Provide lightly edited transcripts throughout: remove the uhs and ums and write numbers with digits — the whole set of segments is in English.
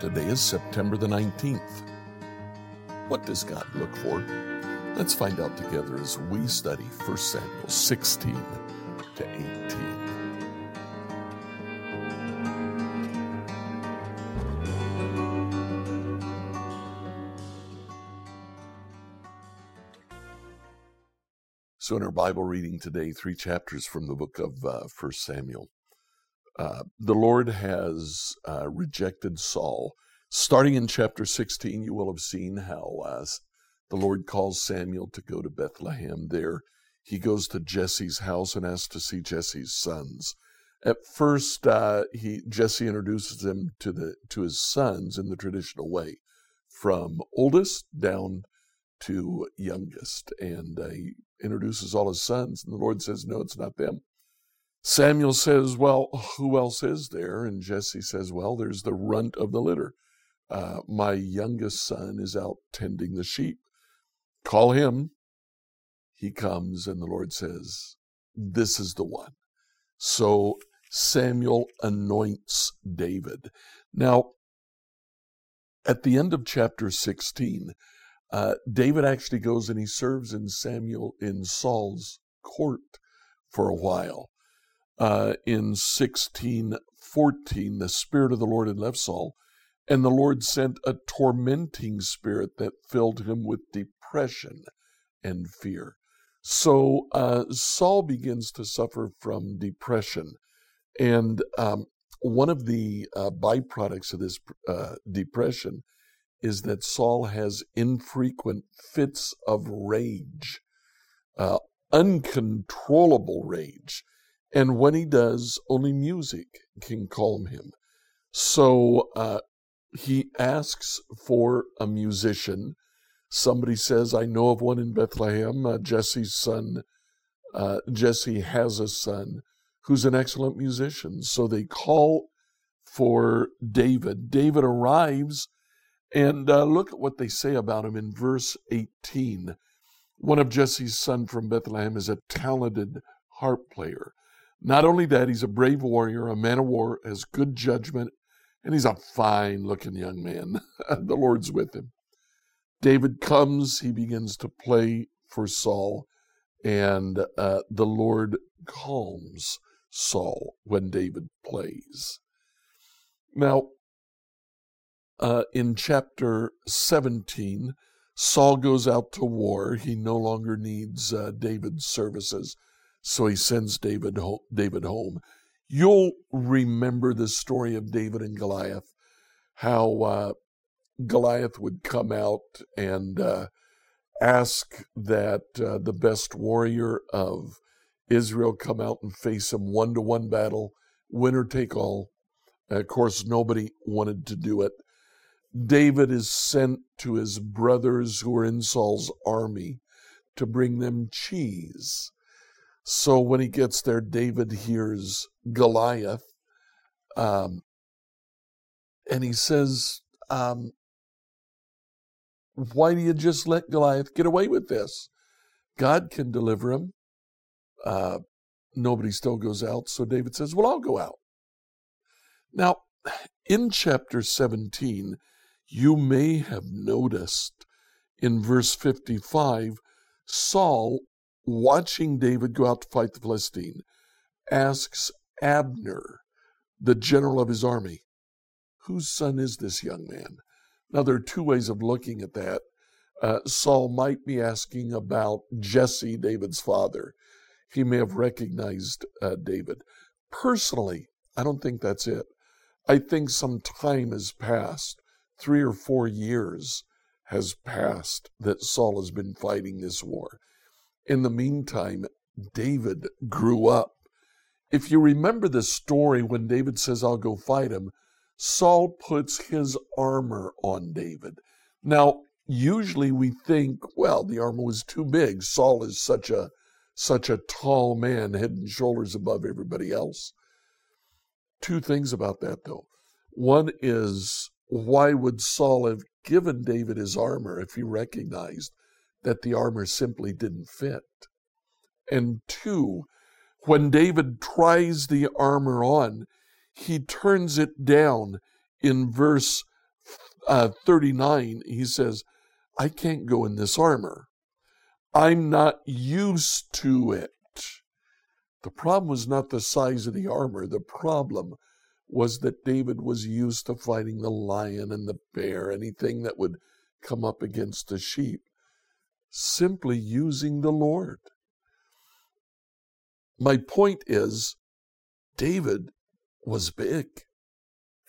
Today is September the 19th. What does God look for? Let's find out together as we study 1 Samuel 16 to 18. So in our Bible reading today, three chapters from the book of 1 Samuel. The Lord has rejected Saul. Starting in chapter 16, you will have seen how the Lord calls Samuel to go to Bethlehem. There he goes to Jesse's house and asks to see Jesse's sons. At first, Jesse introduces him to his sons in the traditional way, from oldest down to youngest. And he introduces all his sons, and the Lord says, no, it's not them. Samuel says, well, who else is there? And Jesse says, well, there's the runt of the litter. My youngest son is out tending the sheep. Call him. He comes, and the Lord says, this is the one. So Samuel anoints David. Now, at the end of chapter 16, David actually goes and he serves in Saul's court for a while. In 16:14, the Spirit of the Lord had left Saul, and the Lord sent a tormenting spirit that filled him with depression and fear. So Saul begins to suffer from depression, and one of the byproducts of this depression is that Saul has infrequent fits of rage, uncontrollable rage. And when he does, only music can calm him. So he asks for a musician. Somebody says, I know of one in Bethlehem. Jesse has a son who's an excellent musician. So they call for David. David arrives. And look at what they say about him in verse 18. One of Jesse's sons from Bethlehem is a talented harp player. Not only that, he's a brave warrior, a man of war, has good judgment, and he's a fine-looking young man. The Lord's with him. David comes, he begins to play for Saul, and the Lord calms Saul when David plays. Now, in chapter 17, Saul goes out to war. He no longer needs David's services, so he sends David home. You'll remember the story of David and Goliath, how Goliath would come out and ask that the best warrior of Israel come out and face him one-to-one battle, win or take all. Of course, nobody wanted to do it. David is sent to his brothers who are in Saul's army to bring them cheese. So when he gets there, David hears Goliath, and he says, why do you just let Goliath get away with this? God can deliver him. Nobody still goes out, so David says, well, I'll go out. Now, in chapter 17, you may have noticed in verse 55, Saul, watching David go out to fight the Philistine, asks Abner, the general of his army, whose son is this young man? Now, there are two ways of looking at that. Saul might be asking about Jesse, David's father. He may have recognized David. Personally, I don't think that's it. I think some time has passed. 3 or 4 years has passed that Saul has been fighting this war. In the meantime, David grew up. If you remember the story when David says, I'll go fight him, Saul puts his armor on David. Now, usually we think, well, the armor was too big. Saul is such a tall man, head and shoulders above everybody else. Two things about that, though. One is, why would Saul have given David his armor if he recognized that the armor simply didn't fit? And two, when David tries the armor on, he turns it down in verse 39, he says, I can't go in this armor. I'm not used to it. The problem was not the size of the armor. The problem was that David was used to fighting the lion and the bear, anything that would come up against the sheep, simply using the Lord. My point is, David was big.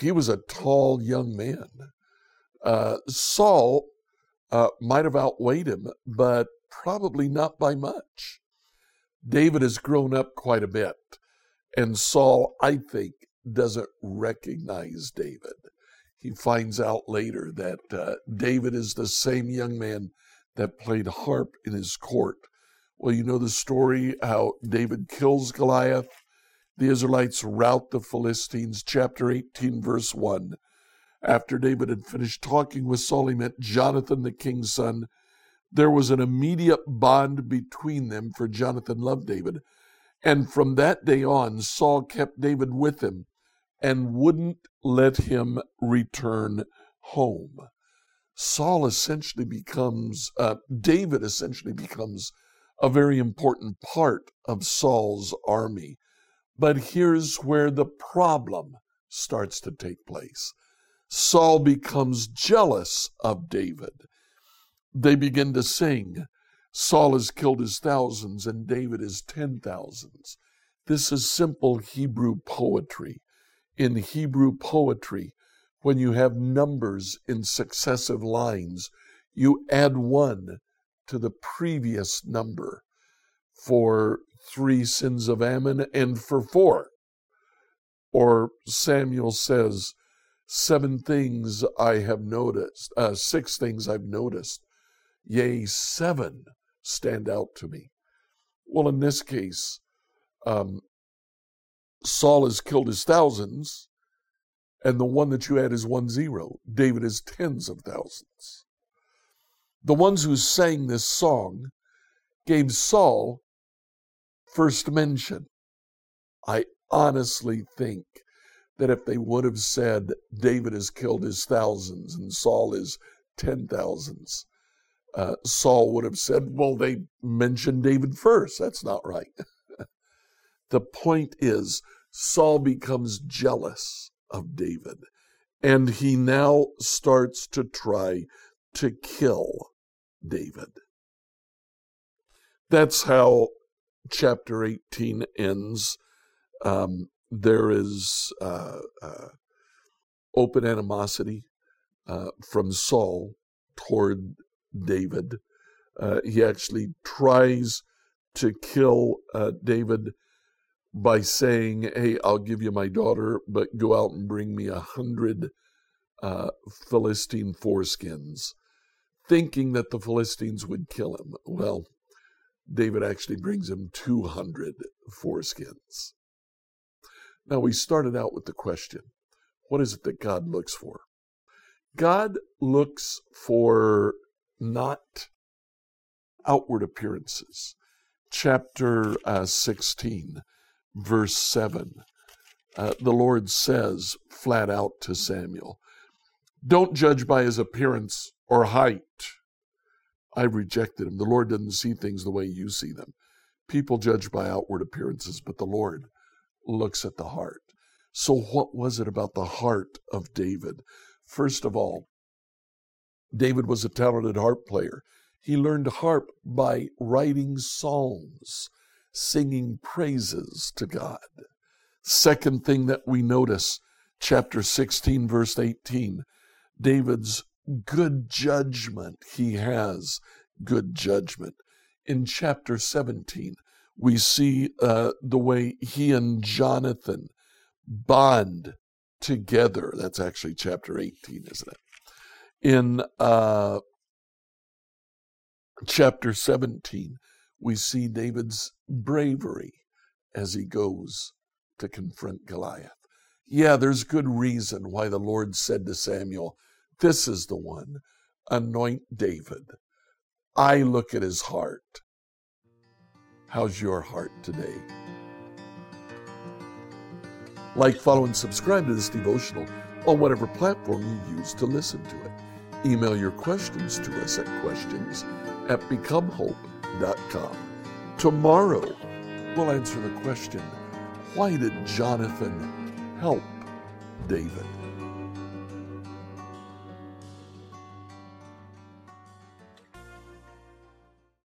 He was a tall young man. Saul might have outweighed him, but probably not by much. David has grown up quite a bit, and Saul, I think, doesn't recognize David. He finds out later that David is the same young man that played harp in his court. Well, you know the story how David kills Goliath. The Israelites rout the Philistines, chapter 18, verse 1. After David had finished talking with Saul, he met Jonathan, the king's son. There was an immediate bond between them, for Jonathan loved David. And from that day on, Saul kept David with him and wouldn't let him return home. David essentially becomes a very important part of Saul's army. But here's where the problem starts to take place. Saul becomes jealous of David. They begin to sing, Saul has killed his thousands and David his 10,000s. This is simple Hebrew poetry. In Hebrew poetry, when you have numbers in successive lines, you add one to the previous number. For 3 sins of Ammon and for 4. Or Samuel says, 7 things I have noticed, 6 things I've noticed. Yea, 7 stand out to me. Well, in this case, Saul has killed his thousands, and the one that you add is 10. David is tens of thousands. The ones who sang this song gave Saul first mention. I honestly think that if they would have said, David has killed his thousands and Saul is 10,000s, Saul would have said, well, they mentioned David first. That's not right. The point is, Saul becomes jealous of David, and he now starts to try to kill David. That's how chapter 18 ends. There is open animosity from Saul toward David. He actually tries to kill David by saying, hey, I'll give you my daughter, but go out and bring me 100 Philistine foreskins, thinking that the Philistines would kill him. Well, David actually brings him 200 foreskins. Now, we started out with the question, what is it that God looks for? God looks for not outward appearances. Chapter 16, verse 7, the Lord says flat out to Samuel, don't judge by his appearance or height. I rejected him. The Lord doesn't see things the way you see them. People judge by outward appearances, but the Lord looks at the heart. So what was it about the heart of David? First of all, David was a talented harp player. He learned harp by writing psalms, singing praises to God. Second thing that we notice, chapter 16, verse 18, David's good judgment. He has good judgment. In chapter 17, we see the way he and Jonathan bond together. That's actually chapter 18, isn't it? In chapter 17, we see David's bravery as he goes to confront Goliath. Yeah, there's good reason why the Lord said to Samuel, this is the one, anoint David. I look at his heart. How's your heart today? Like, follow, and subscribe to this devotional on whatever platform you use to listen to it. Email your questions to us at questions@becomehope.com. Tomorrow, we'll answer the question, why did Jonathan help David?